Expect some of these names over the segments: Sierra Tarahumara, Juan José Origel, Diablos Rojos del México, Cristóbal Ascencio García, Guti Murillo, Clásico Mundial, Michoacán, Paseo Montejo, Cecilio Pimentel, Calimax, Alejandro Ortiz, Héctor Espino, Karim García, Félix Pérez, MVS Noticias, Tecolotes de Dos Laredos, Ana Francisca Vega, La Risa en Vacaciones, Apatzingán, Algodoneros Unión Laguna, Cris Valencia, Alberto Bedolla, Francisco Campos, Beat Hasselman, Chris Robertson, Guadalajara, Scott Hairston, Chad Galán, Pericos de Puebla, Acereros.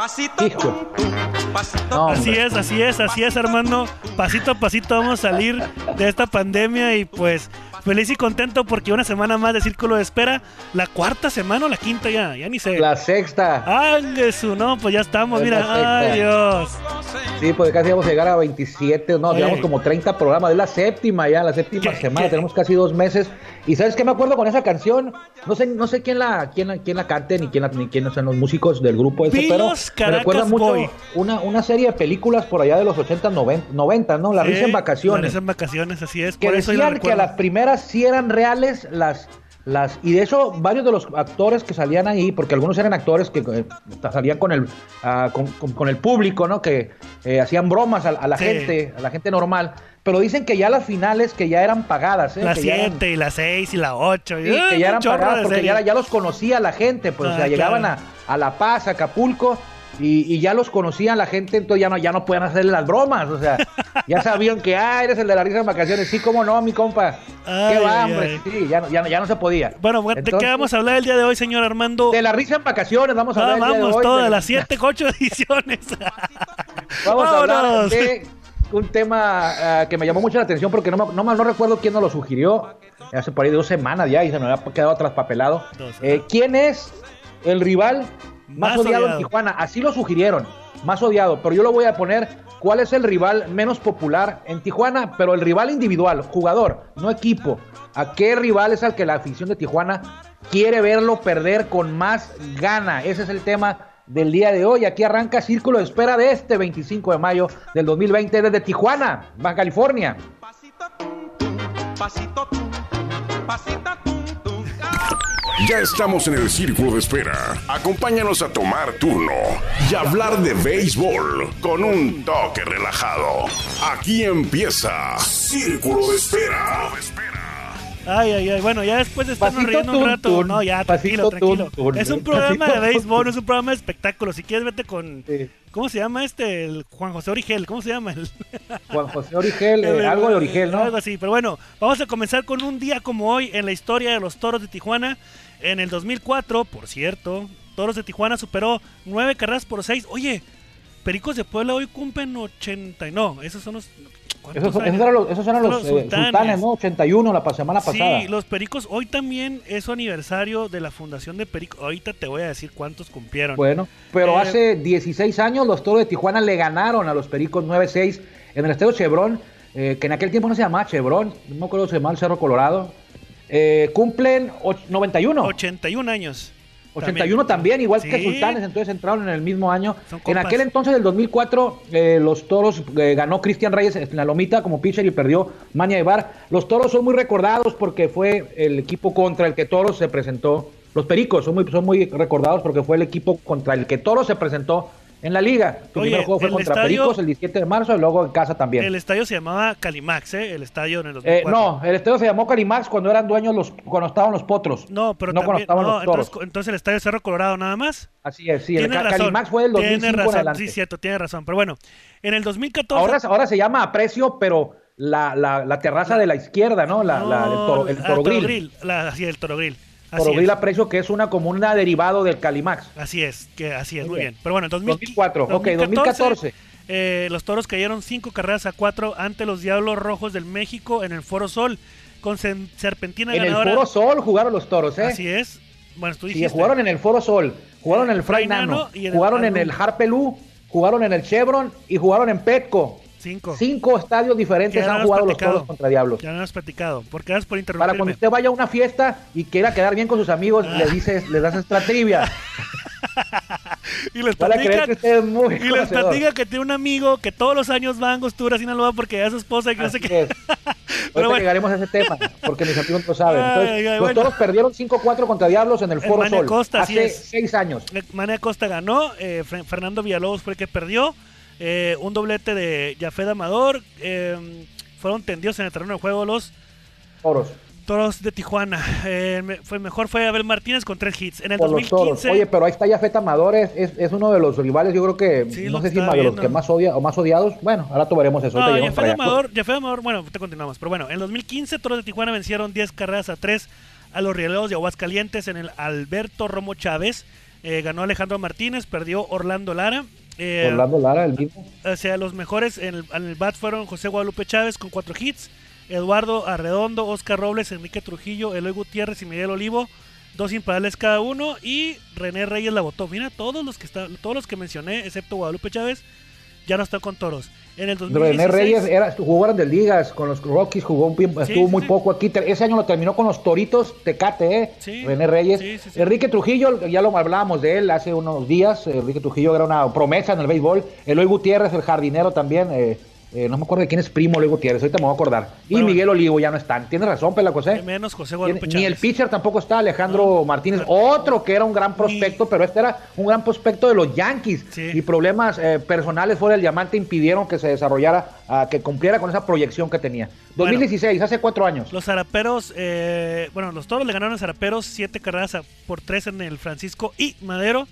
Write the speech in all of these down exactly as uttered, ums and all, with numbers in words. Pasito. Hijo. Pasito. No, así es, así es, así es, hermano. Pasito a pasito vamos a salir de esta pandemia y pues feliz y contento porque una semana más de Círculo de Espera. La cuarta semana o la quinta ya, ya ni sé. La sexta. Ay, Jesús, no, pues ya estamos, es mira, ay Dios. Sí, pues casi vamos a llegar a veintisiete, no, digamos como treinta programas, es la séptima ya, la séptima ¿Qué, semana, qué? Tenemos casi dos meses. Y ¿sabes qué me acuerdo con esa canción? No sé, no sé quién la, quién la, quién la cante, ni quién la, ni quiénes son los músicos del grupo ese, pero me recuerda mucho una, una serie de películas por allá de los ochenta, noventa, ¿no? La sí, Risa en Vacaciones. La Risa en Vacaciones, así es. Que por eso decían que a las primeras sí eran reales las... Las, y de hecho varios de los actores que salían ahí, porque algunos eran actores que eh, salían con el uh, con, con, con el público, ¿no? Que eh, hacían bromas a, a la sí. gente, a la gente normal, pero dicen que ya las finales que ya eran pagadas, ¿eh? Las siete y las seis y las ocho, sí, que ya eran pagadas porque ya, ya los conocía la gente, pues ah, o sea, llegaban claro. a, a La Paz, a Acapulco. Y, y ya los conocían la gente, entonces ya no, ya no pueden hacerle las bromas, o sea, ya sabían que, ah, eres el de La Risa en Vacaciones, sí, cómo no, mi compa, ay, qué va, hombre, sí, ya, ya, ya no se podía. Bueno, ¿de entonces, qué vamos a hablar el día de hoy, señor Armando? De La Risa en Vacaciones, vamos a ah, hablar vamos, el día de hoy. Todas de las siete, ocho ediciones. Vamos Vámonos. a hablar de un tema uh, que me llamó mucho la atención, porque no, me, no, no recuerdo quién nos lo sugirió, hace por ahí dos semanas ya, y se me había quedado traspapelado. Eh, ¿Quién es el rival Más, más odiado, odiado en Tijuana? Así lo sugirieron, más odiado, pero yo lo voy a poner, ¿cuál es el rival menos popular en Tijuana? Pero el rival individual, jugador, no equipo. ¿A qué rival es al que la afición de Tijuana quiere verlo perder con más gana? Ese es el tema del día de hoy. Aquí arranca Círculo de Espera de este veinticinco de mayo del dos mil veinte desde Tijuana, Baja California. Pasito, pasito, pasito. Ya estamos en el Círculo de Espera. Acompáñanos a tomar turno y hablar de béisbol con un toque relajado. Aquí empieza Círculo de Espera. Ay, ay, ay. Bueno, ya después de estarnos pasito riendo un rato. Tun, tun, no, ya, tranquilo, tranquilo. Tun, tun, es un programa de béisbol, es un programa de espectáculo. Si quieres, vete con... Sí. ¿Cómo se llama este? El Juan José Origel. ¿Cómo se llama? El... Juan José Origel, eh, algo de Origel, ¿no? Algo así. Pero bueno, vamos a comenzar con un día como hoy en la historia de los Toros de Tijuana. En el dos mil cuatro, por cierto, Toros de Tijuana superó nueve carreras por seis. Oye, Pericos de Puebla hoy cumplen ochenta. No, esos son los... Esos, esos eran los, esos eran los, los eh, sultanes. sultanes, ¿no? ochenta y uno la semana pasada. Sí, los Pericos, hoy también es su aniversario de la fundación de Pericos. Ahorita te voy a decir cuántos cumplieron. Bueno, pero eh, hace dieciséis años los Toros de Tijuana le ganaron a los Pericos nueve seis en el Estadio Chevron, eh, que en aquel tiempo no se llamaba Chevron, no me acuerdo si se llamaba el Cerro Colorado. Eh, cumplen noventa y uno. ochenta y uno años. ochenta y uno también, también igual sí. que Sultanes, entonces entraron en el mismo año. En aquel entonces, del dos mil cuatro, eh, los Toros eh, ganó Cristian Reyes en la lomita como pitcher y perdió Maña Ibar. Los Toros son muy recordados porque fue el equipo contra el que Toros se presentó. Los Pericos son muy, son muy recordados porque fue el equipo contra el que Toros se presentó en la liga. Su Oye, primer juego fue contra estadio, Pericos el diecisiete de marzo y luego en casa también. El estadio se llamaba Calimax, ¿eh? El estadio en el dos mil cuatro. Eh, no, el estadio se llamó Calimax cuando eran dueños los, cuando estaban los potros. No, pero no también, cuando estaban no, los toros. Entonces, entonces el estadio Cerro Colorado nada más. Así es, sí. El razón, Calimax fue del dos mil cinco tiene razón, en adelante. Sí, cierto, tiene razón. Pero bueno, en el dos mil catorce. Ahora, ahora se llama Aprecio, pero la, la, la terraza de la izquierda, ¿no? La, no, la, el toro, el toro grill. Grill, la, así el toro grill. Torogril Aprecio, que es una comuna derivado del Calimax. Así es, que así es, muy bien. bien. Pero bueno, en dos mil cuatro, dos mil catorce, ok, dos mil catorce. Eh, los Toros cayeron cinco carreras a cuatro ante los Diablos Rojos del México en el Foro Sol, con serpentina en ganadora. En el Foro Sol jugaron los Toros, ¿eh? Así es. Bueno, tú dijiste. Sí, jugaron en el Foro Sol, jugaron en el Fray Nano, jugaron en el Harpelú, jugaron en el Chevron y jugaron en Petco. Cinco. Cinco estadios diferentes han jugado los Toros contra Diablos. Ya no has platicado, porque gracias por interrumpirme. Para cuando usted vaya a una fiesta y quiera quedar bien con sus amigos, ah. le dices, les das esta trivia. Y les platica que, que tiene un amigo que todos los años va a Angostura, Sinaloa, porque es su esposa y que no sé qué. Pero bueno, llegaremos a ese tema, porque mis amigos lo saben. Entonces, ay, ay, los bueno. Toros perdieron cinco cuatro contra Diablos en el Foro Sol Costa, hace seis años. Mane Acosta ganó, eh, Fernando Villalobos fue el que perdió. Eh, un doblete de Yafet Amador. Eh, fueron tendidos en el terreno de juego los Toros. Toros de Tijuana. Eh, me, fue, mejor fue Abel Martínez con tres hits. En el Por dos mil quince. Oye, pero ahí está Yafet Amador. Es, es, es uno de los rivales, yo creo que. Sí, no sé si es de los que más odia o más odiados. Bueno, ahora tú veremos eso. No, Yafet Amador, Yafet Amador. Bueno, te continuamos. Pero bueno, en el dos mil quince, Toros de Tijuana vencieron diez carreras a tres a los Rieleros de Aguascalientes en el Alberto Romo Chávez. Eh, ganó Alejandro Martínez, perdió Orlando Lara. Eh, Orlando Lara, el mismo. O sea, los mejores en el, en el bat fueron José Guadalupe Chávez con cuatro hits, Eduardo Arredondo, Oscar Robles, Enrique Trujillo, Eloy Gutiérrez y Miguel Olivo, dos imparables cada uno, y René Reyes la botó. Mira, todos los que está, todos los que mencioné, excepto Guadalupe Chávez, ya no están con Toros. En el dos mil dieciséis, René Reyes era, jugó grandes ligas con los Rockies, jugó un, estuvo sí, sí, muy sí. poco aquí. Ese año lo terminó con los Toritos Tecate, ¿eh? Sí, René Reyes. Sí, sí, sí. Enrique Trujillo, ya lo hablábamos de él hace unos días. Enrique Trujillo era una promesa en el béisbol. Eloy Gutiérrez, el jardinero también. Eh, eh, no me acuerdo de quién es primo Eloy Gutiérrez, ahorita me voy a acordar. Bueno, y Miguel Olivo ya no están. Tienes razón, Pela José. Menos José Guadalupe Chávez. Ni el pitcher tampoco está, Alejandro no, Martínez. Claro. Otro que era un gran prospecto, y... pero este era un gran prospecto de los Yankees. Sí. Y problemas eh, personales fuera del diamante impidieron que se desarrollara, a, que cumpliera con esa proyección que tenía. dos mil dieciséis, bueno, hace cuatro años. Los Saraperos, eh, bueno, los Toros le ganaron a Saraperos siete carreras a, por tres en el Francisco y Madero.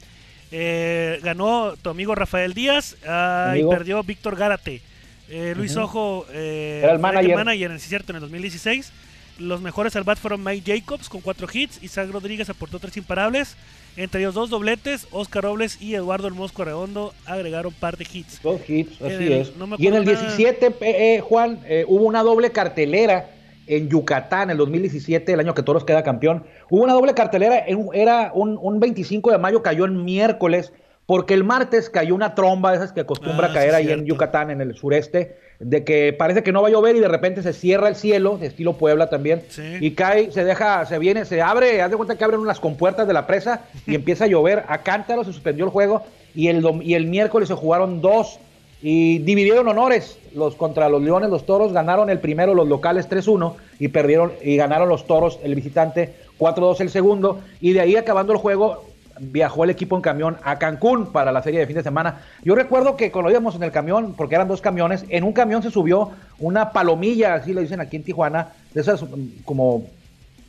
Eh, ganó tu amigo Rafael Díaz ah, amigo. y perdió Víctor Gárate. Eh, Luis uh-huh. Ojo eh, era el manager, manager en, cierto, en el dos mil dieciséis. Los mejores al bat fueron Mike Jacobs con cuatro hits, Isaac Rodríguez aportó tres imparables, entre ellos dos dobletes. Oscar Robles y Eduardo El Mosco Redondo agregaron par de hits. Dos hits, así el, es. No, y en el nada. diecisiete, eh, Juan, eh, hubo una doble cartelera en Yucatán, en el dos mil diecisiete, el año que Toros queda campeón. Hubo una doble cartelera, en, era un, un veinticinco de mayo, cayó en miércoles, porque el martes cayó una tromba de esas que acostumbra ah, caer sí, ahí cierto. en Yucatán, en el sureste, de que parece que no va a llover y de repente se cierra el cielo, de estilo Puebla también, sí. y cae, se deja, se viene, se abre, haz de cuenta que abren unas compuertas de la presa y empieza a llover a cántaros, se suspendió el juego, y el, y el miércoles se jugaron dos, y dividieron honores los contra los Leones. Los Toros ganaron el primero, los locales tres uno, y perdieron, y ganaron los Toros, el visitante, cuatro dos el segundo, y de ahí acabando el juego, viajó el equipo en camión a Cancún para la serie de fin de semana. Yo recuerdo que cuando íbamos en el camión, porque eran dos camiones, en un camión se subió una palomilla, así le dicen aquí en Tijuana, de esas como,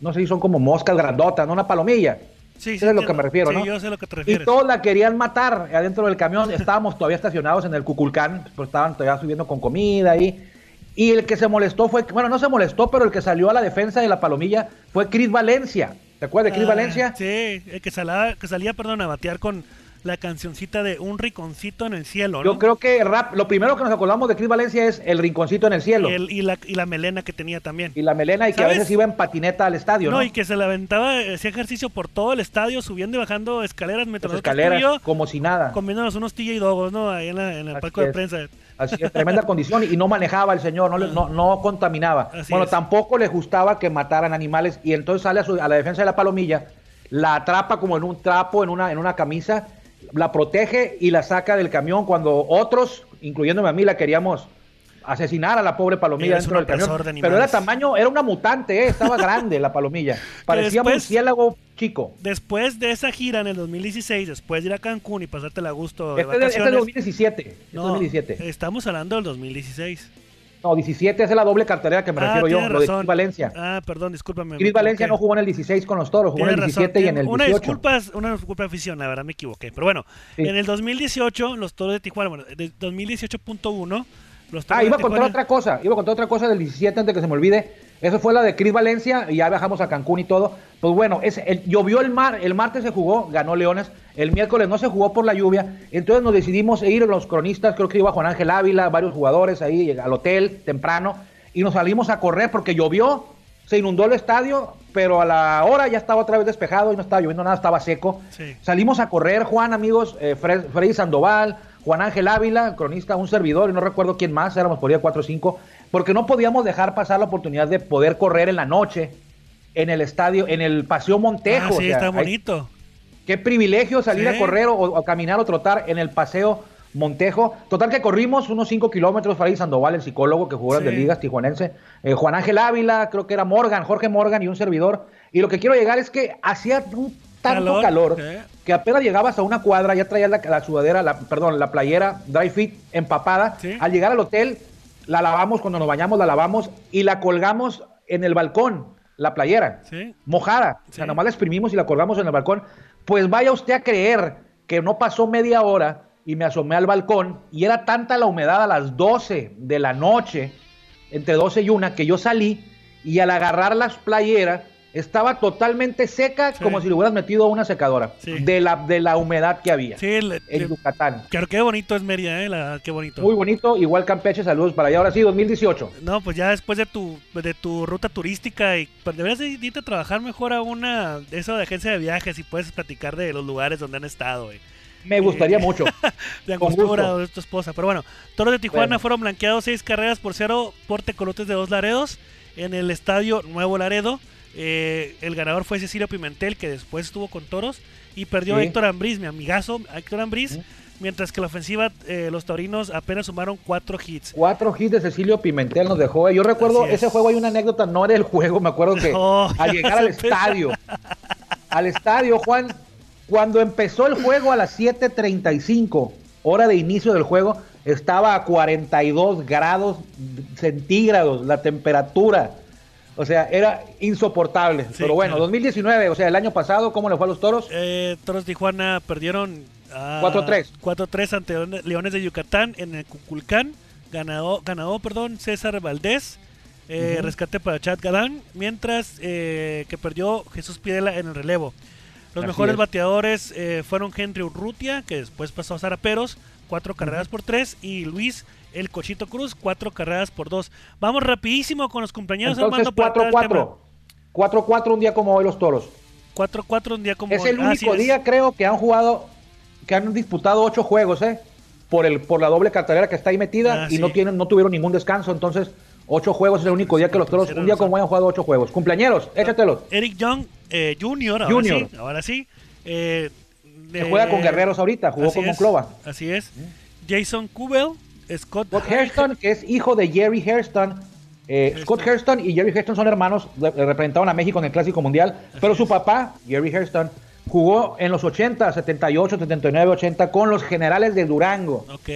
no sé si son como moscas grandotas, ¿no? Una palomilla. Sí, sí, es lo que me refiero, sí, ¿no? Yo sé a lo que te refieres. Y todos la querían matar adentro del camión. Estábamos todavía estacionados en el Cuculcán, pues estaban todavía subiendo con comida ahí. Y el que se molestó fue, bueno, no se molestó, pero el que salió a la defensa de la palomilla fue Cris Valencia. ¿Te acuerdas de Cris ah, Valencia? Sí, el que salía, que salía, perdón, a batear con la cancioncita de Un Rinconcito en el Cielo, ¿no? Yo creo que rap, lo primero que nos acordamos de Cris Valencia es El Rinconcito en el Cielo. El, y, la, y la melena que tenía también. Y la melena, y ¿sabes? Que a veces iba en patineta al estadio, ¿no? No, y que se la aventaba, hacía ejercicio por todo el estadio, subiendo y bajando escaleras, metiendo escaleras, estudio, como si nada. Comiéndonos unos tilla y dogos, ¿no? Ahí en, la, en el palco de prensa. Así es, tremenda condición, y no manejaba el señor, no le, no, no contaminaba. Así bueno, es. Tampoco le gustaba que mataran animales, y entonces sale a, su, a la defensa de la palomilla, la atrapa como en un trapo, en una, en una camisa, la protege y la saca del camión cuando otros, incluyéndome a mí, la queríamos asesinar a la pobre palomilla Eres dentro del camión. De Pero era tamaño, era una mutante, ¿eh? Estaba grande la palomilla, parecía un murciélago chico. Después de esa gira en el dos mil dieciséis, después de ir a Cancún y pasártela a gusto de este vacaciones... Este es el dos mil diecisiete, no, dos mil diecisiete. Estamos hablando del dos mil dieciséis. No, diecisiete es la doble cartelera que me ah, refiero yo, razón. Lo de Cris Valencia. Ah, perdón, discúlpame. Cris Valencia no jugó en el dieciséis con los Toros, jugó en el diecisiete razón. Y en el una dieciocho. Disculpa, una disculpa afición, la verdad me equivoqué. Pero bueno, sí. En el dos mil dieciocho, los Toros de Tijuana, bueno, de dos mil dieciocho punto uno... Los ah, iba a contar otra cosa, iba a contar otra cosa del diecisiete antes de que se me olvide. Eso fue la de Cris Valencia, y ya viajamos a Cancún y todo. Pues bueno, es, el, llovió el mar, el martes se jugó, ganó Leones, el miércoles no se jugó por la lluvia, entonces nos decidimos ir los cronistas, creo que iba Juan Ángel Ávila, varios jugadores ahí al hotel temprano, y nos salimos a correr porque llovió, se inundó el estadio, pero a la hora ya estaba otra vez despejado y no estaba lloviendo nada, estaba seco. Sí. Salimos a correr, Juan, amigos, eh, Fred, Freddy Sandoval, Juan Ángel Ávila, cronista, un servidor, y no recuerdo quién más, éramos por día cuatro o cinco, porque no podíamos dejar pasar la oportunidad de poder correr en la noche en el estadio, en el Paseo Montejo. Ah, sí, o sea, está bonito. Hay, qué privilegio salir sí. a correr o, o caminar o trotar en el Paseo Montejo. Total que corrimos unos cinco kilómetros, Freddy Sandoval, el psicólogo que jugó sí. de ligas tijuanense, eh, Juan Ángel Ávila, creo que era Morgan, Jorge Morgan y un servidor, y lo que quiero llegar es que hacía un tanto calor, calor ¿eh? que apenas llegabas a una cuadra, ya traías la, la sudadera, la, perdón, la playera dry fit empapada. ¿Sí? Al llegar al hotel, la lavamos, cuando nos bañamos la lavamos y la colgamos en el balcón, la playera, ¿sí? mojada, ¿sí? o sea, nomás la exprimimos y la colgamos en el balcón. Pues vaya usted a creer que no pasó media hora y me asomé al balcón y era tanta la humedad a las doce de la noche, entre doce y una, que yo salí y al agarrar las playeras estaba totalmente seca, sí, como si lo hubieras metido a una secadora, sí, de la de la humedad que había, sí, le, en le, Yucatán. Claro, qué bonito es Mérida, ¿eh? La, qué bonito. Muy bonito, igual Campeche, saludos para allá. Ahora sí, dos mil dieciocho. No, pues ya después de tu de tu ruta turística, y pues deberías irte a trabajar mejor a una de esas de agencia de viajes y puedes platicar de los lugares donde han estado, ¿eh? Me gustaría eh, mucho. De angostura de tu esposa, pero bueno. Toros de Tijuana bueno. fueron blanqueados seis carreras por cero por Tecolotes de Dos Laredos en el Estadio Nuevo Laredo. Eh, el ganador fue Cecilio Pimentel, que después estuvo con Toros, y perdió, sí, a Héctor Ambris, mi amigazo Héctor Ambris, ¿sí? Mientras que la ofensiva, eh, los taurinos apenas sumaron cuatro hits. Cuatro hits de Cecilio Pimentel nos dejó. Yo recuerdo es. ese juego, hay una anécdota, no era el juego, me acuerdo que no, al llegar al estadio, al estadio, Juan, cuando empezó el juego a las siete treinta y cinco, hora de inicio del juego, estaba a cuarenta y dos grados centígrados la temperatura. O sea, era insoportable. Sí, pero bueno, claro. dos mil diecinueve, o sea, el año pasado, ¿cómo le fue a los Toros? Eh, Toros de Tijuana perdieron ah, cuatro tres. cuatro tres ante Leones de Yucatán en el Cuculcán. Ganado, ganado perdón, César Valdés. Eh, uh-huh. Rescate para Chad Galán. Mientras eh, que perdió Jesús Pidela en el relevo. Los Así mejores es. bateadores eh, fueron Henry Urrutia, que después pasó a Saraperos, cuatro carreras uh-huh. por tres, y Luis El Cochito Cruz, cuatro carreras por dos. Vamos rapidísimo con los compañeros. Entonces, cuatro cuatro. cuatro cuatro un día como hoy los Toros. cuatro cuatro un día como hoy. Es el único ah, día, es. creo, que han jugado, que han disputado ocho juegos, ¿eh? Por, el, por la doble cartelera que está ahí metida, ah, y sí. no, tienen, no tuvieron ningún descanso, entonces... Ocho juegos es el único día que los Toros, un día como hayan jugado ocho juegos. Cumpleañeros, échatelos. Eric Young, eh, Junior, ahora Junior. sí. Ahora sí. Eh, Se eh, juega con Guerreros ahorita, jugó con Monclova. Así es. Jason Kubel, Scott, Scott Hairston, que es hijo de Jerry Hairston. Eh, Scott Hairston y Jerry Hairston son hermanos, le, le representaron a México en el Clásico Mundial, así pero su es. papá, Jerry Hairston, jugó en los ochenta, setenta y ocho, setenta y nueve, ochenta con los Generales de Durango. Ok.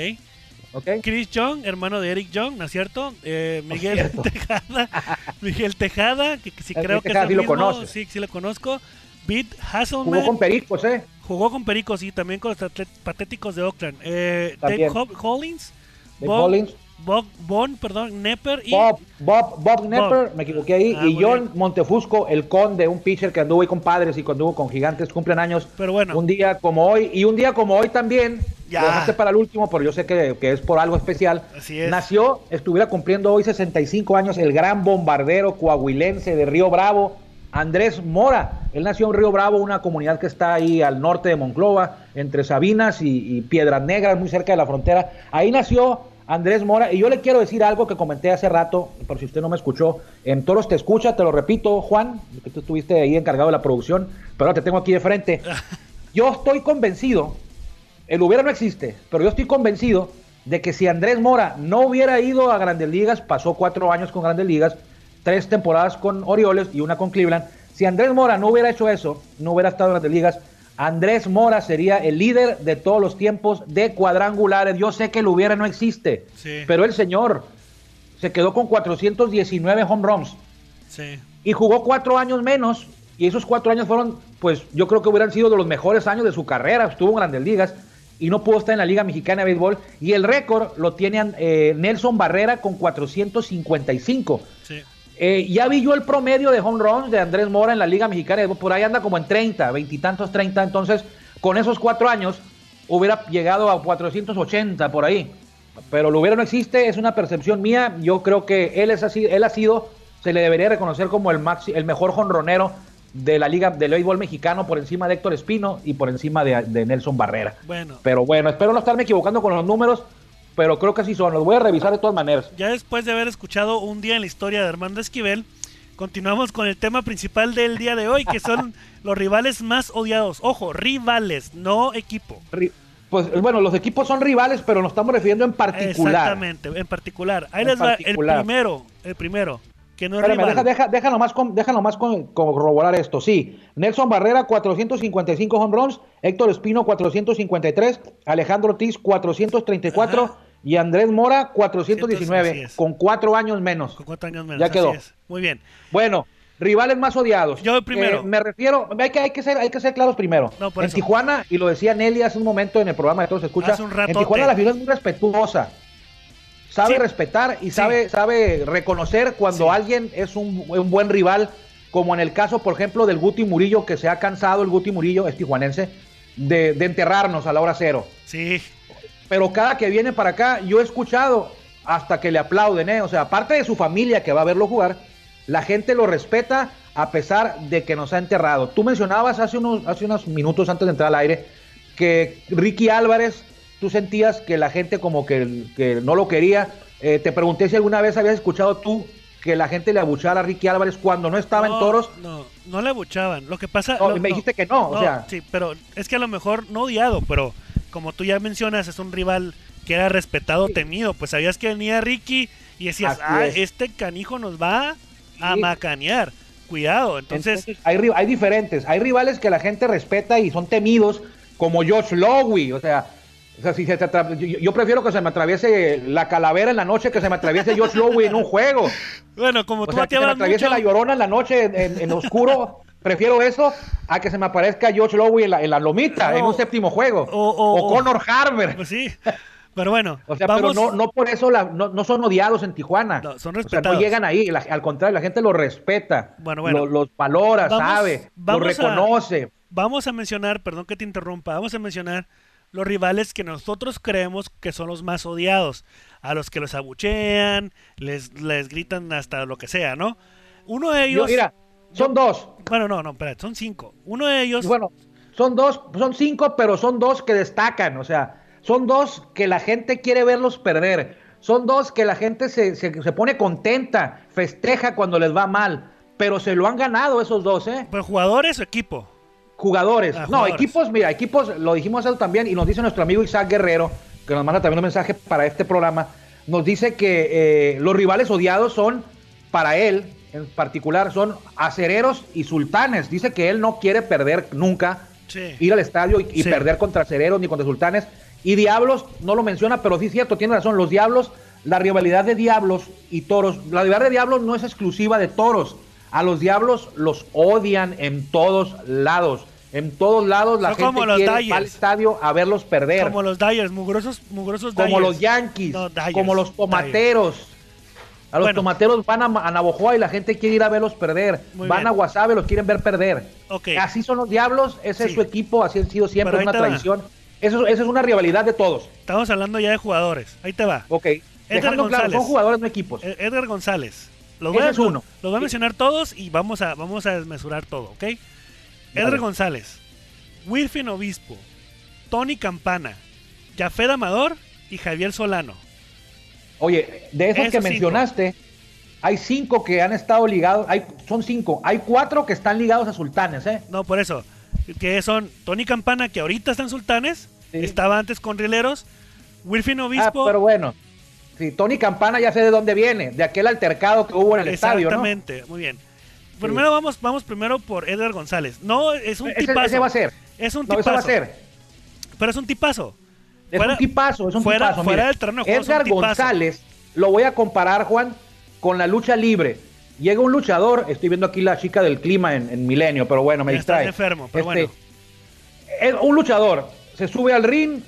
Okay. Chris Young, hermano de Eric Young, ¿no es cierto? Eh, Miguel no es cierto. Tejada, Miguel Tejada, que, que sí creo que Tejada, es el sí mismo, lo conoce. Sí, sí lo conozco. Beat Hasselman. Jugó con Pericos, ¿eh? Jugó con Pericos, y también con los Patéticos de Oakland. Eh, Dave Hollins, Bob, Bob, Bob Bon, perdón, Nepper y... Bob, Bob, Bob Nepper, Bob. me equivoqué ahí, ah, y John bien. Montefusco, el conde, un pitcher que anduvo ahí con Padres y que anduvo con Gigantes, cumplen años. Pero bueno. Un día como hoy, y un día como hoy también... Ya. Lo dejaste para el último, pero yo sé que, que es por algo especial. Así es. Nació, estuviera cumpliendo hoy sesenta y cinco años, el gran bombardero coahuilense de Río Bravo, Andrés Mora. Él nació en Río Bravo, una comunidad que está ahí al norte de Monclova, entre Sabinas y, y Piedras Negras, muy cerca de la frontera. Ahí nació Andrés Mora, y yo le quiero decir algo que comenté hace rato, por si usted no me escuchó. En Toros te escucha, te lo repito, Juan, que tú estuviste ahí encargado de la producción, pero ahora te tengo aquí de frente. Yo estoy convencido... El hubiera no existe, pero yo estoy convencido de que si Andrés Mora no hubiera ido a Grandes Ligas, pasó cuatro años con Grandes Ligas, tres temporadas con Orioles y una con Cleveland, si Andrés Mora no hubiera hecho eso, no hubiera estado en Grandes Ligas, Andrés Mora sería el líder de todos los tiempos de cuadrangulares. Yo sé que el hubiera no existe, sí, pero el señor se quedó con cuatrocientos diecinueve home runs, sí, y jugó cuatro años menos, y esos cuatro años fueron, pues yo creo que hubieran sido de los mejores años de su carrera. Estuvo en Grandes Ligas y no pudo estar en la Liga Mexicana de Béisbol, y el récord lo tiene eh, Nelson Barrera con cuatrocientos cincuenta y cinco. Sí. Eh, ya vi yo el promedio de home runs de Andrés Mora en la Liga Mexicana de Béisbol, por ahí anda como en treinta, veintitantos, treinta, entonces con esos cuatro años hubiera llegado a cuatrocientos ochenta por ahí, pero lo hubiera no existe, es una percepción mía. Yo creo que él, es así, él ha sido, se le debería reconocer como el, maxi, el mejor jonronero de la Liga del Béisbol Mexicano, por encima de Héctor Espino y por encima de, de Nelson Barrera. Bueno. Pero bueno, espero no estarme equivocando con los números, pero creo que así son. Los voy a revisar de todas maneras. Ya después de haber escuchado Un día en la historia de Armando Esquivel, continuamos con el tema principal del día de hoy, que son los rivales más odiados. Ojo, rivales, no equipo. Ri- pues bueno, los equipos son rivales, pero nos estamos refiriendo en particular. Exactamente, en particular. Ahí en les particular. va el primero, el primero. Que no es Espérame, rival. Deja, deja, deja nomás, con, deja nomás con, corroborar esto, sí. Nelson Barrera, cuatrocientos cincuenta y cinco home runs, Héctor Espino, cuatrocientos cincuenta y tres, Alejandro Ortiz, cuatrocientos treinta y cuatro, ajá, y Andrés Mora, cuatrocientos diecinueve, con cuatro años menos. Con cuatro años menos, ya quedó. Muy bien. Bueno, rivales más odiados. Yo primero. Eh, me refiero, hay que, hay, que ser, hay que ser claros primero. No, en eso. Tijuana, y lo decía Nelly hace un momento en el programa de Todos se escucha, hace un rato, en Tijuana te... la figura es muy respetuosa. Sabe sí. respetar y sí. sabe sabe reconocer cuando sí. alguien es un, un buen rival como en el caso, por ejemplo, del Guti Murillo, que se ha cansado el Guti Murillo, es tijuanense, de, de enterrarnos a la hora cero. Sí. Pero cada que viene para acá, yo he escuchado hasta que le aplauden, ¿eh? O sea, aparte de su familia que va a verlo jugar, la gente lo respeta a pesar de que nos ha enterrado. Tú mencionabas hace unos, hace unos minutos antes de entrar al aire que Ricky Álvarez, tú sentías que la gente como que, que no lo quería. Eh, te pregunté si alguna vez habías escuchado tú que la gente le abuchara a Ricky Álvarez cuando no estaba no, en Toros. No, no le abuchaban. Lo que pasa... No, lo, me dijiste no, que no, no, o sea... Sí, pero es que a lo mejor no odiado, pero como tú ya mencionas, es un rival que era respetado, sí, temido. Pues sabías que venía Ricky y decías, ah, es. este canijo nos va a sí. macanear. Cuidado, entonces... entonces hay, hay diferentes. Hay rivales que la gente respeta y son temidos, como Josh Lowe, o sea... O sea, si se te atra... yo, yo prefiero que se me atraviese la calavera en la noche que se me atraviese Josh Lowe en un juego. Bueno, como tú o sea, que se me atraviese mucho... la llorona en la noche en, en, en oscuro. Prefiero eso a que se me aparezca Josh Lowe en la, en la lomita, no, en un séptimo juego. O, o, o Connor Harber. Pues sí, pero bueno. O sea, vamos... pero no, no por eso la, no, no son odiados en Tijuana. No, son respetados. O sea, no llegan ahí. La, al contrario, la gente los respeta. Bueno, bueno. Los, los valora, vamos, sabe, vamos los reconoce. A... Vamos a mencionar, perdón que te interrumpa, vamos a mencionar los rivales que nosotros creemos que son los más odiados, a los que los abuchean, les, les gritan hasta lo que sea, ¿no? Uno de ellos... Yo, mira, son dos. Bueno, no, no, espérate, son cinco. Uno de ellos... Bueno, son dos, son cinco, pero son dos que destacan, o sea, son dos que la gente quiere verlos perder, son dos que la gente se, se, se pone contenta, festeja cuando les va mal, pero se lo han ganado esos dos, ¿eh? ¿Pero jugadores o equipo? Jugadores, ah, no, jugadores. equipos, mira, equipos, lo dijimos eso también, y nos dice nuestro amigo Isaac Guerrero, que nos manda también un mensaje para este programa, nos dice que eh, los rivales odiados son, para él en particular, son Acereros y Sultanes. Dice que él no quiere perder nunca, sí, ir al estadio y, y sí. perder contra Acereros ni contra Sultanes. Y Diablos, no lo menciona, pero sí es cierto, tiene razón, los Diablos, la rivalidad de Diablos y Toros, la rivalidad de Diablos no es exclusiva de Toros, a los Diablos los odian en todos lados. En todos lados la no gente quiere ir al estadio a verlos perder. Como los Dyers, mugrosos, mugrosos Dyers. Como los Yankees, no, Dyers, como los Tomateros. Dyers. A los bueno. Tomateros van a, a Navojoa y la gente quiere ir a verlos perder. Muy van bien. a Guasave y los quieren ver perder. Okay. Así son los Diablos, ese sí. es su equipo, así han sido siempre, es una traición. Eso, eso es una rivalidad de todos. Estamos hablando ya de jugadores, ahí te va. Ok, Edgar claro, son jugadores, no equipos. Edgar González, los voy a, uno. Los voy a mencionar todos y vamos a, vamos a desmesurar todo, ¿ok? Edgar González, Wilfin Obispo, Tony Campana, Yafet Amador y Javier Solano. Oye, de esos, esos que mencionaste, cinco. hay cinco que han estado ligados, hay, son cinco, hay cuatro que están ligados a Sultanes, ¿eh? No, por eso, que son Tony Campana, que ahorita está en Sultanes, sí. estaba antes con Rieleros, Wilfin Obispo... Ah, pero bueno, sí, Tony Campana ya sé de dónde viene, de aquel altercado que hubo en el estadio, ¿no? Exactamente, muy bien. Primero sí. vamos, vamos primero por Edgar González. No, es un ese, tipazo. Ese va a ser. Es un no, tipazo. Va a ser. Pero es un tipazo. Es fuera, un tipazo, es un fuera, tipazo. Fuera del terreno de juego, Edgar es un González lo voy a comparar, Juan, con la lucha libre. Llega un luchador, estoy viendo aquí la chica del clima en, en Milenio, pero bueno, me ya distrae. Estás enfermo, pero este, bueno. Un luchador se sube al ring,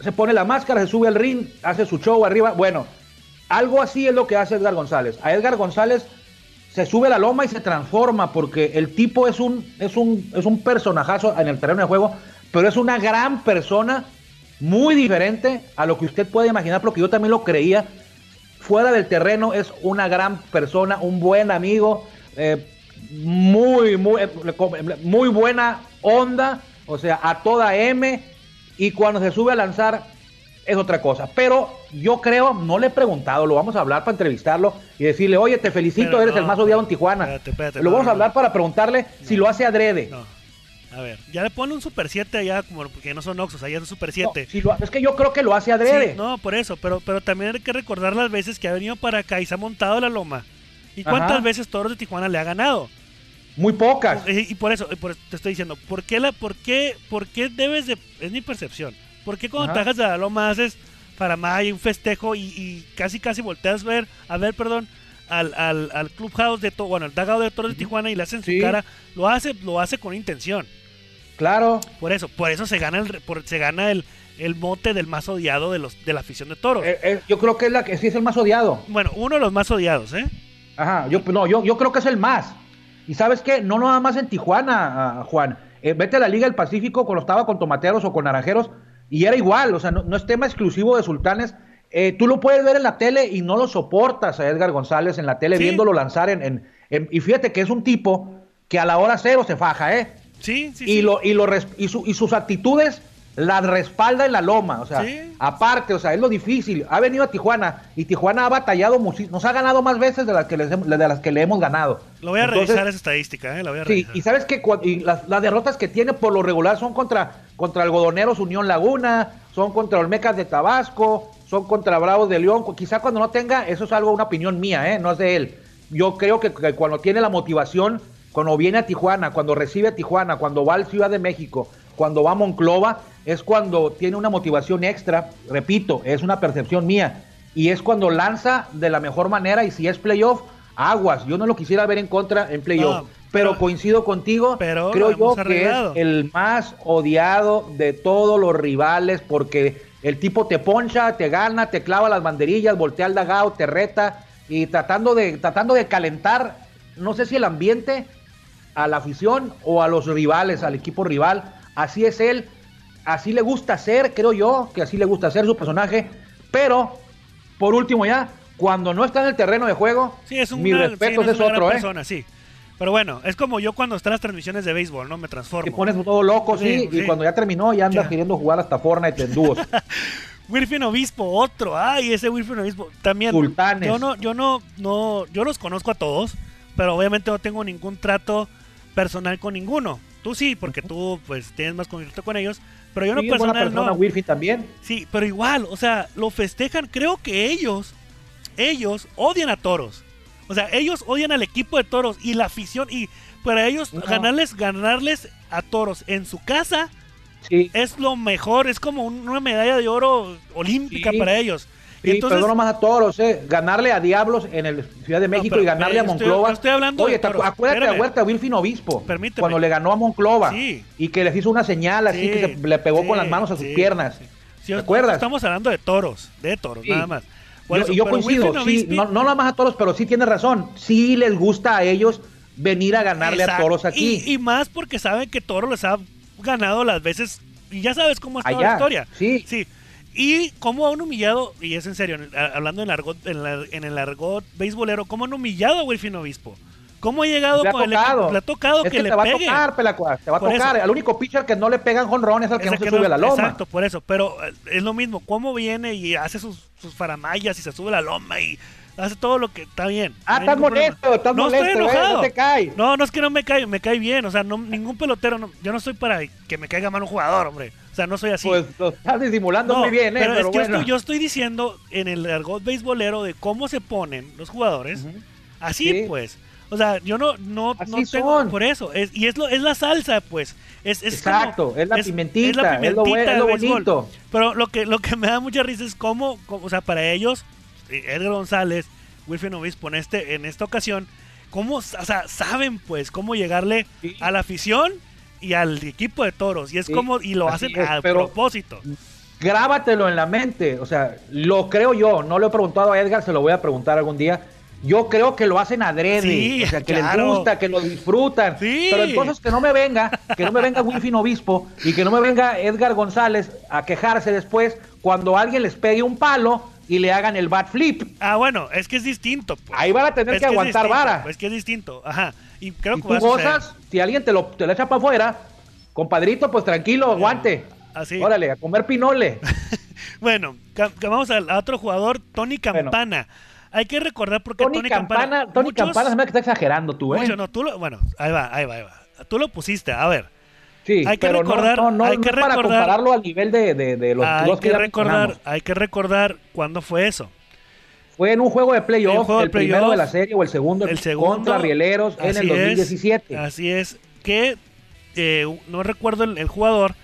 se pone la máscara, se sube al ring, hace su show arriba. Bueno, algo así es lo que hace Edgar González. A Edgar González... se sube a la loma y se transforma porque el tipo es un, es un, es un personajazo en el terreno de juego, pero es una gran persona, muy diferente a lo que usted puede imaginar, porque yo también lo creía. Fuera del terreno es una gran persona, un buen amigo, eh, muy, muy, muy buena onda, o sea, a toda M, y cuando se sube a lanzar es otra cosa, pero yo creo, no le he preguntado, lo vamos a hablar para entrevistarlo y decirle, oye, te felicito, pero eres no, el más odiado en Tijuana. Espérate, espérate, lo vamos no, a hablar no. para preguntarle no, si lo hace adrede. No. A ver, ya le ponen un Super siete allá, como que no son Oxos, allá es un Super siete. No, si lo, es que yo creo que lo hace adrede. Sí, no, por eso, pero, pero también hay que recordar las veces que ha venido para acá y se ha montado la loma. ¿Y cuántas Ajá. veces Toros de Tijuana le ha ganado? Muy pocas. Y, y por eso, y por, te estoy diciendo, ¿por qué, la, por, qué, ¿por qué debes de...? Es mi percepción. ¿Por qué cuando tajas a la loma haces para más y un festejo y, y casi casi volteas a ver, a ver, perdón, al, al, al clubhouse de todo, bueno, al dugout de Toros de Tijuana y le hacen su sí. cara, lo hace, lo hace con intención. Claro. Por eso, por eso se gana el, por, se gana el, el mote del más odiado de los, de la afición de Toros. Eh, eh, yo creo que es la que sí es el más odiado. Bueno, uno de los más odiados, ¿eh? Ajá. Yo no, yo, yo creo que es el más. Y ¿sabes qué? No nada más en Tijuana, Juan. Eh, vete a la Liga del Pacífico cuando estaba con Tomateros o con Naranjeros y era igual, o sea, no, no es tema exclusivo de Sultanes. Eh, tú lo puedes ver en la tele y no lo soportas a Edgar González en la tele, sí, viéndolo lanzar en, en, en... Y fíjate que es un tipo que a la hora cero se faja, ¿eh? Sí, sí, y sí. Lo, y, lo, y, su, y sus actitudes las respalda en la loma, o sea, ¿sí? Aparte, o sea, es lo difícil. Ha venido a Tijuana y Tijuana ha batallado muchísimo, nos ha ganado más veces de las que, les, de las que le hemos ganado. Lo voy a Entonces, revisar esa estadística, ¿eh? La voy a revisar. Sí, y sabes que y las, las derrotas que tiene por lo regular son contra, contra Algodoneros Unión Laguna, son contra Olmecas de Tabasco, son contra Bravos de León. Quizá cuando no tenga, eso es algo, una opinión mía, ¿eh? No es de él. Yo creo que, que cuando tiene la motivación, cuando viene a Tijuana, cuando recibe a Tijuana, cuando va al Ciudad de México, cuando va a Monclova, es cuando tiene una motivación extra, repito, es una percepción mía, y es cuando lanza de la mejor manera, y si es playoff, aguas, yo no lo quisiera ver en contra en playoff, no, pero, pero coincido contigo, pero creo yo arreglado. Que es el más odiado de todos los rivales, porque el tipo te poncha, te gana, te clava las banderillas, voltea al dagao, te reta, y tratando de, tratando de calentar, no sé si el ambiente, a la afición o a los rivales, al equipo rival, así es él, así le gusta ser, creo yo, que así le gusta ser su personaje, pero, por último ya, cuando no está en el terreno de juego, sí, es un mi gran, respeto sí, no es, es otro, ¿eh? Persona, sí. Pero bueno, es como yo cuando están las transmisiones de béisbol, ¿no? Me transformo. Te pones todo loco, sí, sí y sí. Cuando ya terminó, ya andas ya. Queriendo jugar hasta Fortnite en dúos. Wilfin Obispo, otro, ay, ese Wilfin Obispo, también. Sultanes. Yo no, yo no, no, yo los conozco a todos, pero obviamente no tengo ningún trato personal con ninguno. Tú sí, porque tú pues tienes más contacto con ellos, pero yo no sí, personal buena persona, no. Wilfin también. Sí, pero igual, o sea, lo festejan, creo que ellos, ellos odian a Toros. O sea, ellos odian al equipo de Toros y la afición y para ellos no. ganarles ganarles a Toros en su casa sí. es lo mejor, es como una medalla de oro olímpica sí. para ellos. Sí, entonces, perdón más a Toros, eh, ganarle a Diablos en el Ciudad de México no, y ganarle a Monclova. Estoy, estoy hablando Oye, de Toros, acuérdate de vuelta a Wilfin Obispo, permíteme. Cuando le ganó a Monclova sí. y que les hizo una señal así sí, que se, le pegó sí, con las manos a sus sí, piernas. Sí. Sí, ¿te acuerdas? Estamos hablando de Toros, de Toros, sí. nada más. Bueno, yo, eso, yo coincido, sí, no, no nada más a Toros, pero sí tienes razón, sí les gusta a ellos venir a ganarle exacto. a Toros aquí. Y, y más porque saben que Toros les ha ganado las veces, y ya sabes cómo ha estado la historia. Sí, sí. Y cómo han humillado, y es en serio, hablando en el argot, en, la, en el argot beisbolero, cómo han humillado a Wilfin Obispo. Cómo ha llegado le ha con tocado. El le ha tocado es que, que le pegue. Te va a tocar, Pelacuas, te va a por tocar. Eso. Al único pitcher que no le pegan jonrón es al que es no se que sube no, a la loma. Exacto, por eso. Pero es lo mismo, cómo viene y hace sus, sus faramayas y se sube a la loma y hace todo lo que está bien. Ah, no estás molesto, estás no molesto, estoy enojado. Eh, no te cae. No, no es que no me cae, me cae bien. O sea, no, ningún pelotero, no, yo no soy para que me caiga mal un jugador, hombre. O sea, no soy así. Pues lo estás disimulando no, muy bien, ¿eh? Pero, pero es que bueno. yo, estoy, yo estoy diciendo en el argot beisbolero de cómo se ponen los jugadores. Uh-huh. Así sí. pues. O sea, yo no, no, así no tengo son. Por eso. Es, y es lo, es la salsa, pues. Es, es exacto, como, es, la es, es la pimentita, es lo, es lo bonito. Pero lo que, lo que me da mucha risa es cómo, cómo o sea, para ellos, Edgar González, Wilfin Obispo en este, en esta ocasión, cómo, o sea, saben pues cómo llegarle sí. a la afición y al equipo de Toros. Y es sí, como, y lo hacen es, a propósito. Grábatelo en la mente. O sea, lo creo yo, no lo he preguntado a Edgar, se lo voy a preguntar algún día. Yo creo que lo hacen adrede, sí, o sea, que claro. les gusta, que lo disfrutan, sí. pero entonces que no me venga, que no me venga Wilfin Obispo y que no me venga Edgar González a quejarse después cuando alguien les pegue un palo y le hagan el bat flip. Ah, bueno, es que es distinto. Pues. Ahí van a tener es que, que aguantar distinto, vara. Pues es que es distinto, ajá. Y creo que tú gozas, si alguien te lo, te lo echa para afuera, compadrito, pues tranquilo, aguante. Así. Órale, a comer pinole. Bueno, vamos a, a otro jugador, Tony Campana. Bueno. Hay que recordar porque Tony, Tony Campana... Campana Tony muchos, Campana se me está exagerando tú, ¿eh? Mucho, no, tú lo... Bueno, ahí va, ahí va, ahí va. Tú lo pusiste, a ver. Sí, hay que pero recordar, no, no, hay no que recordar, para compararlo al nivel de, de, de los hay dos que, que recordar, hay que recordar cuándo fue eso. Fue en un juego de playoff, el, el play primero de la serie o el segundo, el segundo contra Rieleros en el dos mil diecisiete. Es, así es, que eh, no recuerdo el, el jugador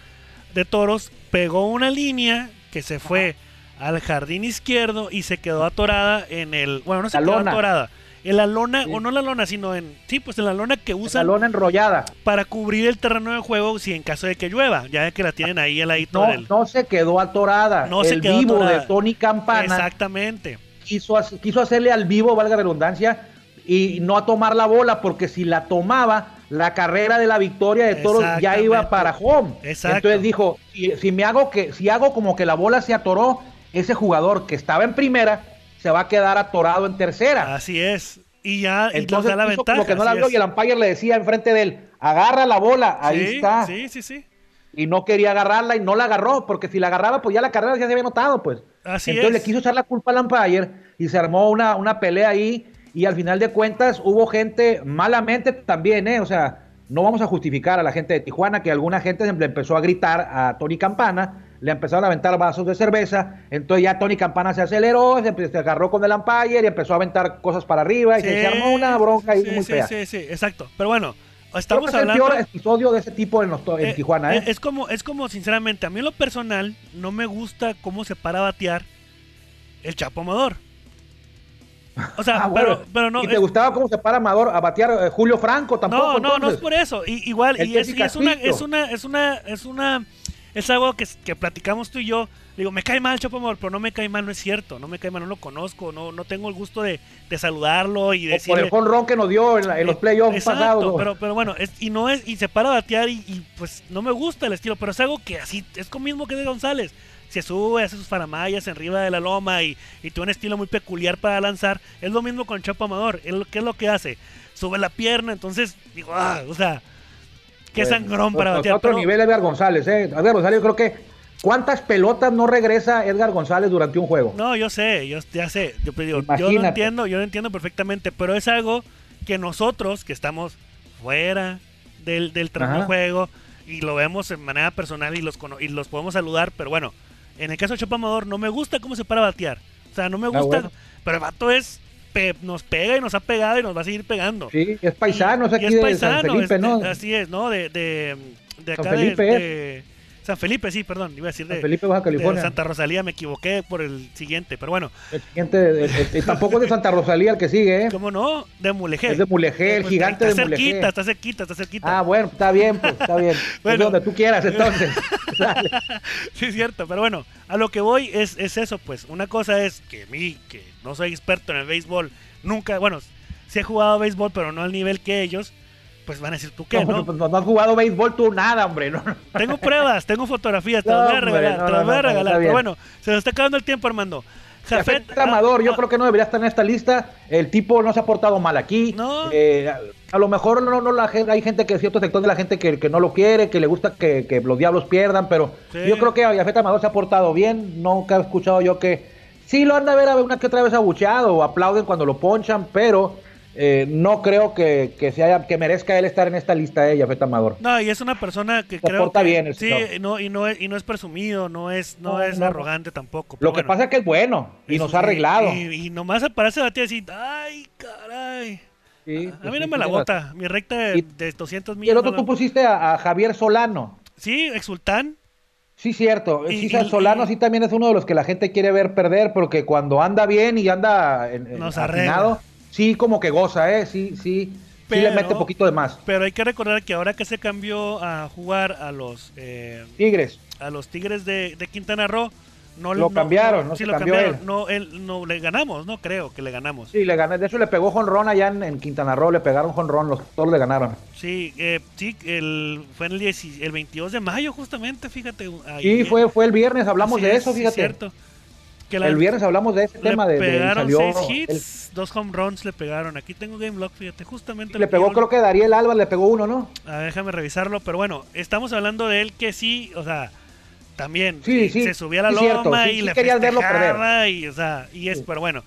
de Toros, pegó una línea que se fue... Ajá. al jardín izquierdo y se quedó atorada en el... Bueno, no se la quedó lona. atorada. En la lona, sí. o no la lona, sino en... Sí, pues en la lona que usan... En la lona enrollada. Para cubrir el terreno de juego si en caso de que llueva, ya que la tienen ahí el ahí todo. No, el... no se quedó atorada. No el se quedó vivo atorada. De Tony Campana. Exactamente. Quiso, quiso hacerle al vivo, valga redundancia, y no a tomar la bola, porque si la tomaba, la carrera de la victoria de Toros ya iba para home. Exacto. Entonces dijo, si, si me hago que, si hago como que la bola se atoró, ese jugador que estaba en primera se va a quedar atorado en tercera. Así es. Y ya entonces da la ventaja. Como que no la vio, y el umpire le decía enfrente de él, agarra la bola, ahí sí, está. Sí, sí, sí. Y no quería agarrarla y no la agarró, porque si la agarraba, pues ya la carrera ya se había notado, pues. Así entonces es. Le quiso echar la culpa al umpire y se armó una, una pelea ahí. Y al final de cuentas hubo gente malamente también, ¿eh? O sea, no vamos a justificar a la gente de Tijuana, que alguna gente le empezó a gritar a Tony Campana, le empezaron a aventar vasos de cerveza, entonces ya Tony Campana se aceleró, se, se agarró con el umpire y empezó a aventar cosas para arriba y sí, se, se armó una bronca ahí sí, muy sí, fea. Sí, sí, sí, exacto. Pero bueno, estamos hablando... Es el peor episodio de ese tipo en, los to- en eh, Tijuana, ¿eh? Es como, es como, sinceramente, a mí en lo personal no me gusta cómo se para a batear el Chapo Amador. O sea, ah, bueno. pero, pero no. ¿Y te es... gustaba cómo se para Amador a batear eh, Julio Franco tampoco? No, no, entonces. no es por eso. Y, igual, y es, y es una, es una, es una, es una, es algo que, que platicamos tú y yo. Le digo, me cae mal Chapo Amador, pero no me cae mal, no es cierto, no me cae mal, no lo conozco, no, no tengo el gusto de, de saludarlo y de. Por el jonrón que nos dio en, la, en los playoffs pasados. Pero, pero bueno, es, y no es, y se para a batear y, y pues no me gusta el estilo, pero es algo que así, es lo mismo que de González. Se sube, hace sus faramayas arriba de la loma y, y tiene un estilo muy peculiar para lanzar. Es lo mismo con Chapo Amador. Él, ¿qué es lo que hace? Sube la pierna, entonces digo, ah, o sea, qué bueno, sangrón para batear. Otro pero... nivel Edgar González, eh. Edgar González, yo creo que ¿cuántas pelotas no regresa Edgar González durante un juego? No, yo sé, yo ya sé. Yo, digo, yo lo entiendo, yo lo entiendo perfectamente, pero es algo que nosotros, que estamos fuera del, del tramo de juego y lo vemos de manera personal y los, y los podemos saludar, pero bueno. En el caso de Chapo Amador, no me gusta cómo se para a batear. O sea, no me gusta. Ah, bueno. Pero el vato es, pe, nos pega y nos ha pegado y nos va a seguir pegando. Sí, es paisano, y, aquí y es de paisano, San Felipe, es, ¿no? De, así es, ¿no? De, de, de acá San Felipe. De, de San Felipe, sí, perdón. Iba a decir de San Felipe, Baja California. De Santa Rosalía, me equivoqué por el siguiente, pero bueno. El siguiente, el, el, el, tampoco es de Santa Rosalía el que sigue, ¿eh? ¿Cómo no? De Mulegé. Es de Mulegé, el pues, gigante de Mulegé. Está cerquita, está cerquita, está cerquita. Ah, bueno, está bien, pues, está bien. Bueno. Es donde tú quieras, entonces. Sí, es cierto, pero bueno, a lo que voy es, es eso, pues. Una cosa es que mí, que no soy experto en el béisbol, nunca, bueno, sí he jugado béisbol, pero no al nivel que ellos, pues van a decir, ¿tú qué, no? No, no, no has jugado béisbol tú nada, hombre, no. Tengo pruebas, tengo fotografías, te no, las voy a regalar, no, te las voy a regalar, no, no, no, pero bueno, se nos está acabando el tiempo, Armando. Jafet Amador, ah, yo ah, creo que no debería estar en esta lista. El tipo no se ha portado mal aquí. No. Eh, a lo mejor no, no la hay gente que cierto sector de la gente que, que no lo quiere, que le gusta que, que los Diablos pierdan, pero sí. Yo creo que Jafet Amador se ha portado bien. Nunca he escuchado yo que sí lo anda a ver a una que otra vez abucheado o aplauden cuando lo ponchan, pero eh, no creo que, que se haya que merezca él estar en esta lista de Jafet Amador. No, y es una persona que se creo porta que, bien, el sí, no, y no es y no es presumido, no es no, no es no, arrogante tampoco. Lo bueno. Que pasa es que es bueno y es, nos ha arreglado. Y, y, y nomás aparece a ti y decir, ay, caray. Sí, a, pues, a mí no sí, me la bota, mi recta de, y, de doscientos millas. Y el otro no tú lo... pusiste a, a Javier Solano. Sí, exultán. Sí, cierto. Y, sí, y, Solano y, sí también es uno de los que la gente quiere ver perder porque cuando anda bien y anda en, nos arregla. Sí, como que goza, ¿eh? Sí, sí, pero, sí le mete poquito de más. Pero hay que recordar que ahora que se cambió a jugar a los... Eh, Tigres. A los Tigres de, de Quintana Roo. No, lo no, cambiaron, no, no sí, se lo cambió cambiaron. Él. No, él, no, le ganamos, no creo que le ganamos. Sí, le gané. De hecho, le pegó jonrón allá en, en Quintana Roo, le pegaron jonrón, los todos le ganaron. Sí, eh, sí el, fue el, el veintidós de mayo justamente, fíjate. Ahí, sí, fue, fue el viernes, hablamos de es, eso, fíjate. Sí, cierto. Que la, el viernes hablamos de ese tema de, de salió seis hits, el, dos home runs le pegaron. Aquí tengo game log, fíjate, justamente le pegó, creo que Dariel Álvarez le pegó uno, ¿no? A ver, déjame revisarlo, pero bueno, estamos hablando de él que sí, o sea, también sí, sí, se subía a la sí, loma cierto, sí, y sí, le festejaba y, o sea, y es, sí. Pero bueno,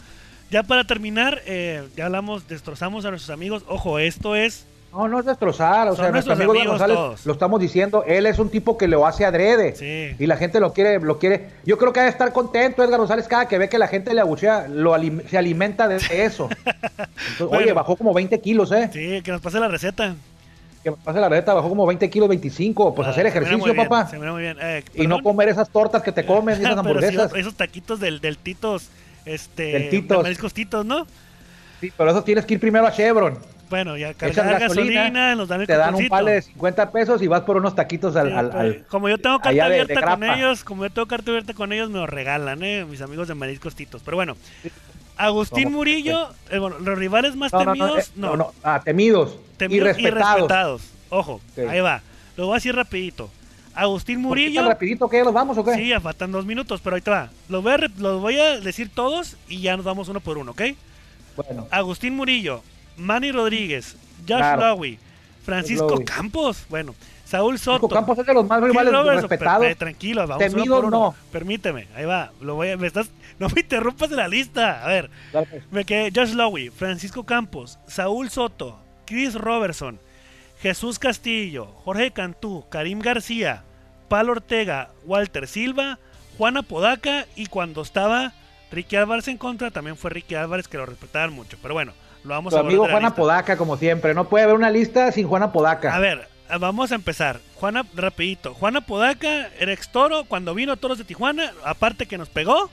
ya para terminar, eh, ya hablamos, destrozamos a nuestros amigos. Ojo, esto es no, no es destrozar, o son sea, nuestro amigo González todos. Lo estamos diciendo, él es un tipo que lo hace adrede, sí. Y la gente lo quiere, lo quiere, yo creo que debe estar contento Edgar González cada que ve que la gente le abuchea, lo alim- se alimenta de eso. Entonces, bueno, oye, bajó como veinte kilos, ¿eh? Sí, que nos pase la receta. Que nos pase la receta, bajó como veinte kilos, veinticinco, pues ah, hacer ejercicio, se bien, papá. Se mira muy bien. Eh, y no comer esas tortas que te comes, esas hamburguesas. Si esos taquitos del, del Titos, este, del Titos. De mariscos Titos, ¿no? Sí, pero eso tienes que ir primero a Chevron. Bueno, ya cargar gasolina, gasolina nos dan el te dan un palo de cincuenta pesos y vas por unos taquitos al... Sí, al, al como yo tengo carta abierta de, de con ellos, como yo tengo carta abierta con ellos, me lo regalan, eh, mis amigos de Mariscos Titos. Pero bueno, Agustín Somos Murillo, eh, bueno, los rivales más no, temidos, no. no, eh, no. no ah, temidos, temidos y, respetados. y respetados. Ojo, sí. Ahí va. Lo voy a decir rapidito. Agustín Murillo. ¿Tan rapidito que ya nos vamos o qué? Sí, ya faltan dos minutos, pero ahí te va. Los voy, a, los voy a decir todos y ya nos vamos uno por uno, ¿ok? Bueno. Agustín Murillo, Manny Rodríguez, Josh claro. Lowe, Francisco Lowe. Campos, bueno, Saúl Soto. Francisco Campos es de los más rivales respetados. Per, eh, tranquilo, vamos Temido uno por uno. No. Permíteme, ahí va. Lo voy a, me estás, no me interrumpas de la lista. A ver, claro. me quedé Josh Lowe, Francisco Campos, Saúl Soto, Chris Robertson, Jesús Castillo, Jorge Cantú, Karim García, Pal Ortega, Walter Silva, Juana Podaca, y cuando estaba Ricky Álvarez en contra, también fue Ricky Álvarez, que lo respetaban mucho. Pero bueno, lo vamos tu a ver. Amigo Juana lista. Podaca, como siempre, no puede haber una lista sin Juana Podaca. A ver, vamos a empezar. Juana, rapidito. Juana Podaca era ex Toro, cuando vino a Toros de Tijuana, aparte que nos pegó,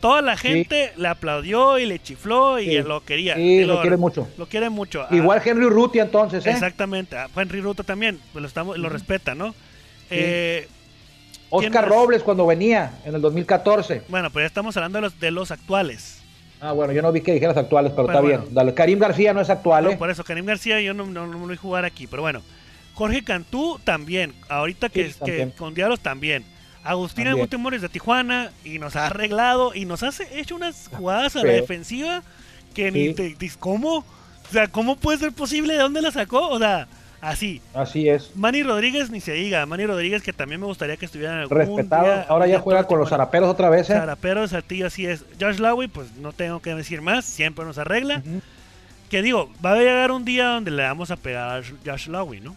toda la gente sí. le aplaudió y le chifló y sí. lo quería. Sí, lo, lo quiere mucho. Lo quiere mucho. Igual ah, Henry Urrutia entonces, ¿eh? Exactamente. Ah, Henry Urrutia también, pues lo, estamos, uh-huh. lo respeta, ¿no? Sí. Eh, Oscar Robles cuando venía, en el dos mil catorce. Bueno, pues ya estamos hablando de los, de los actuales. Ah, bueno, yo no vi que dijeras actuales, pero, pero está bueno. bien. Dale. Karim García no es actual, no, ¿eh? Por eso, Karim García yo no, no, no lo vi jugar aquí, pero bueno. Jorge Cantú también, ahorita que, sí, que con Diablos también. Agustín Guti Murillo de Tijuana, y nos ha arreglado y nos ha hecho unas jugadas a la defensiva que sí. ni te dices, ¿cómo? O sea, ¿cómo puede ser posible? ¿De dónde la sacó? O sea, así. Así es. Manny Rodríguez ni se diga. Manny Rodríguez, que también me gustaría que estuviera en algún Respetado. Día, ahora ya juega con los Saraperos otra vez, ¿eh? Saraperos, Saltillo, así es. Josh Lowe, pues no tengo que decir más, siempre nos arregla. Uh-huh. Que digo, va a llegar un día donde le vamos a pegar a Josh Lowe, ¿no?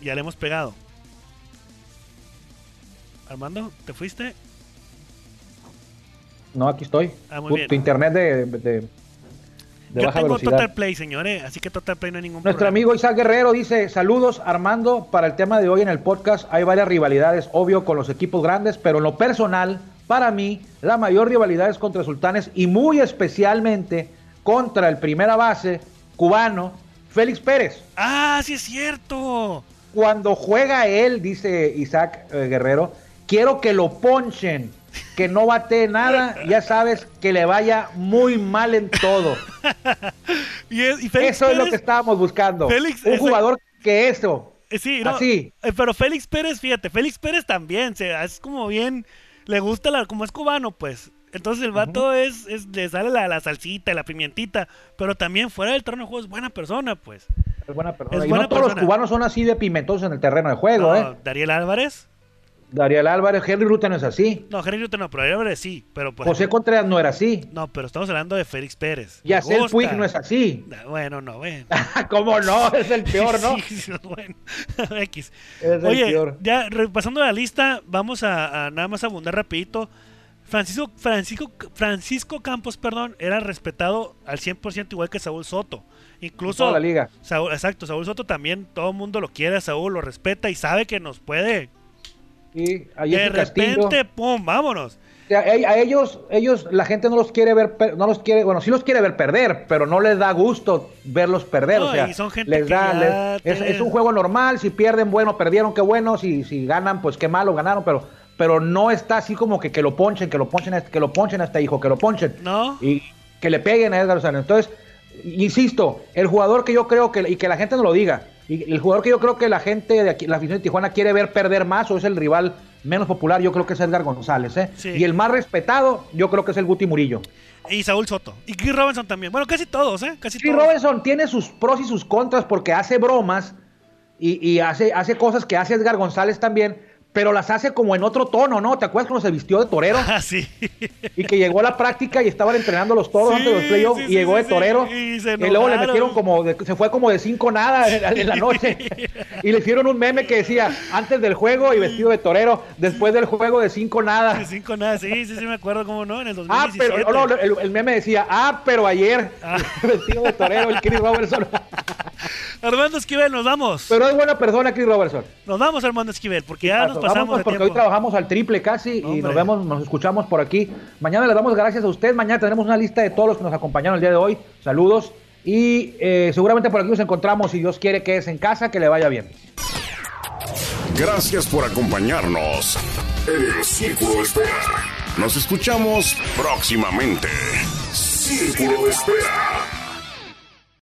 Ya le hemos pegado. Armando, ¿te fuiste? No, aquí estoy. Ah, muy bien. Tu internet de, de, de Yo baja tengo velocidad. Total Play, señores, así que Total Play no hay ningún Nuestro problema. Amigo Isaac Guerrero dice, saludos Armando, para el tema de hoy en el podcast hay varias rivalidades, obvio, con los equipos grandes, pero en lo personal, para mí, la mayor rivalidad es contra Sultanes y muy especialmente contra el primera base cubano, Félix Pérez. ¡Ah, sí es cierto! Cuando juega él, dice Isaac eh, Guerrero, quiero que lo ponchen, que no batee nada, ya sabes que le vaya muy mal en todo. y es, y Félix eso Pérez, es lo que estábamos buscando, Félix, un jugador el... que eso, sí, no, así. Pero Félix Pérez, fíjate, Félix Pérez también, se, es como bien, le gusta, la, como es cubano, pues, entonces el vato uh-huh. es, es, le sale la, la salsita, la pimientita, pero también fuera del terreno de juego es buena persona, pues. Es buena persona, es y buena no todos persona. Los cubanos son así de pimentosos en el terreno de juego, no, ¿eh? Dariel Álvarez. Dariel Álvarez, Henry Urrutia no es así. No, Henry Urrutia no, pero Dariel Álvarez sí. Pero por José ejemplo, Contreras no era así. No, pero estamos hablando de Félix Pérez. Y Yacel Puig no es así. Bueno, no, bueno. ¿Cómo no? Es el peor, ¿no? Sí, sí, bueno. X. Es Oye, el peor. Ya repasando la lista, vamos a, a nada más abundar rapidito. Francisco, Francisco, Francisco Campos, perdón, era respetado al cien por ciento igual que Saúl Soto. Incluso toda la liga. Saúl, exacto, Saúl Soto también, todo el mundo lo quiere, Saúl lo respeta y sabe que nos puede. Y de repente, Castillo. Pum, vámonos. O sea, a ellos, ellos, la gente no los quiere ver, no los quiere, bueno, sí los quiere ver perder, pero no les da gusto verlos perder. No, o sea, y son gente les que da, les, es, es un juego normal, si pierden, bueno, perdieron, qué bueno, si, si ganan, pues qué malo, ganaron, pero. Pero no está así como que, que lo ponchen, que lo ponchen, a este, que lo ponchen a este hijo, que lo ponchen. No. Y que le peguen a Edgar González. Entonces, insisto, el jugador que yo creo que, y que la gente no lo diga, y el jugador que yo creo que la gente de aquí, la afición de Tijuana quiere ver perder más o es el rival menos popular, yo creo que es Edgar González, ¿eh? Sí. Y el más respetado, yo creo que es el Guti Murillo. Y Saúl Soto. Y Chris Robinson también. Bueno, casi todos, ¿eh? Casi Chris todos. Robinson tiene sus pros y sus contras porque hace bromas y, y hace, hace cosas que hace Edgar González también. Pero las hace como en otro tono, ¿no? ¿Te acuerdas cuando se vistió de torero? Ah, sí. Y que llegó a la práctica y estaban entrenando los toros sí, antes de los playoffs sí, y llegó sí, de torero. Sí, y, y luego le metieron como, de, se fue como de cinco nada en, en la noche. Y le hicieron un meme que decía, antes del juego y vestido de torero, después del juego de cinco nada. De cinco nada, sí, sí, sí me acuerdo cómo no, en el dos mil diecisiete. Ah, pero no, el, el meme decía, ah, pero ayer, ah. vestido de torero, el Chris Robertson. Armando Esquivel, nos vamos. Pero es buena persona, Chris Robertson. Nos vamos, Armando Esquivel, porque ya nos pasamos de porque tiempo. Hoy trabajamos al triple casi no, y nos vemos, nos escuchamos por aquí. Mañana les damos gracias a ustedes. Mañana tendremos una lista de todos los que nos acompañaron el día de hoy. Saludos y eh, seguramente por aquí nos encontramos. Si Dios quiere que es en casa, que le vaya bien. Gracias por acompañarnos en el Círculo de Espera. Nos escuchamos próximamente. Círculo de Espera.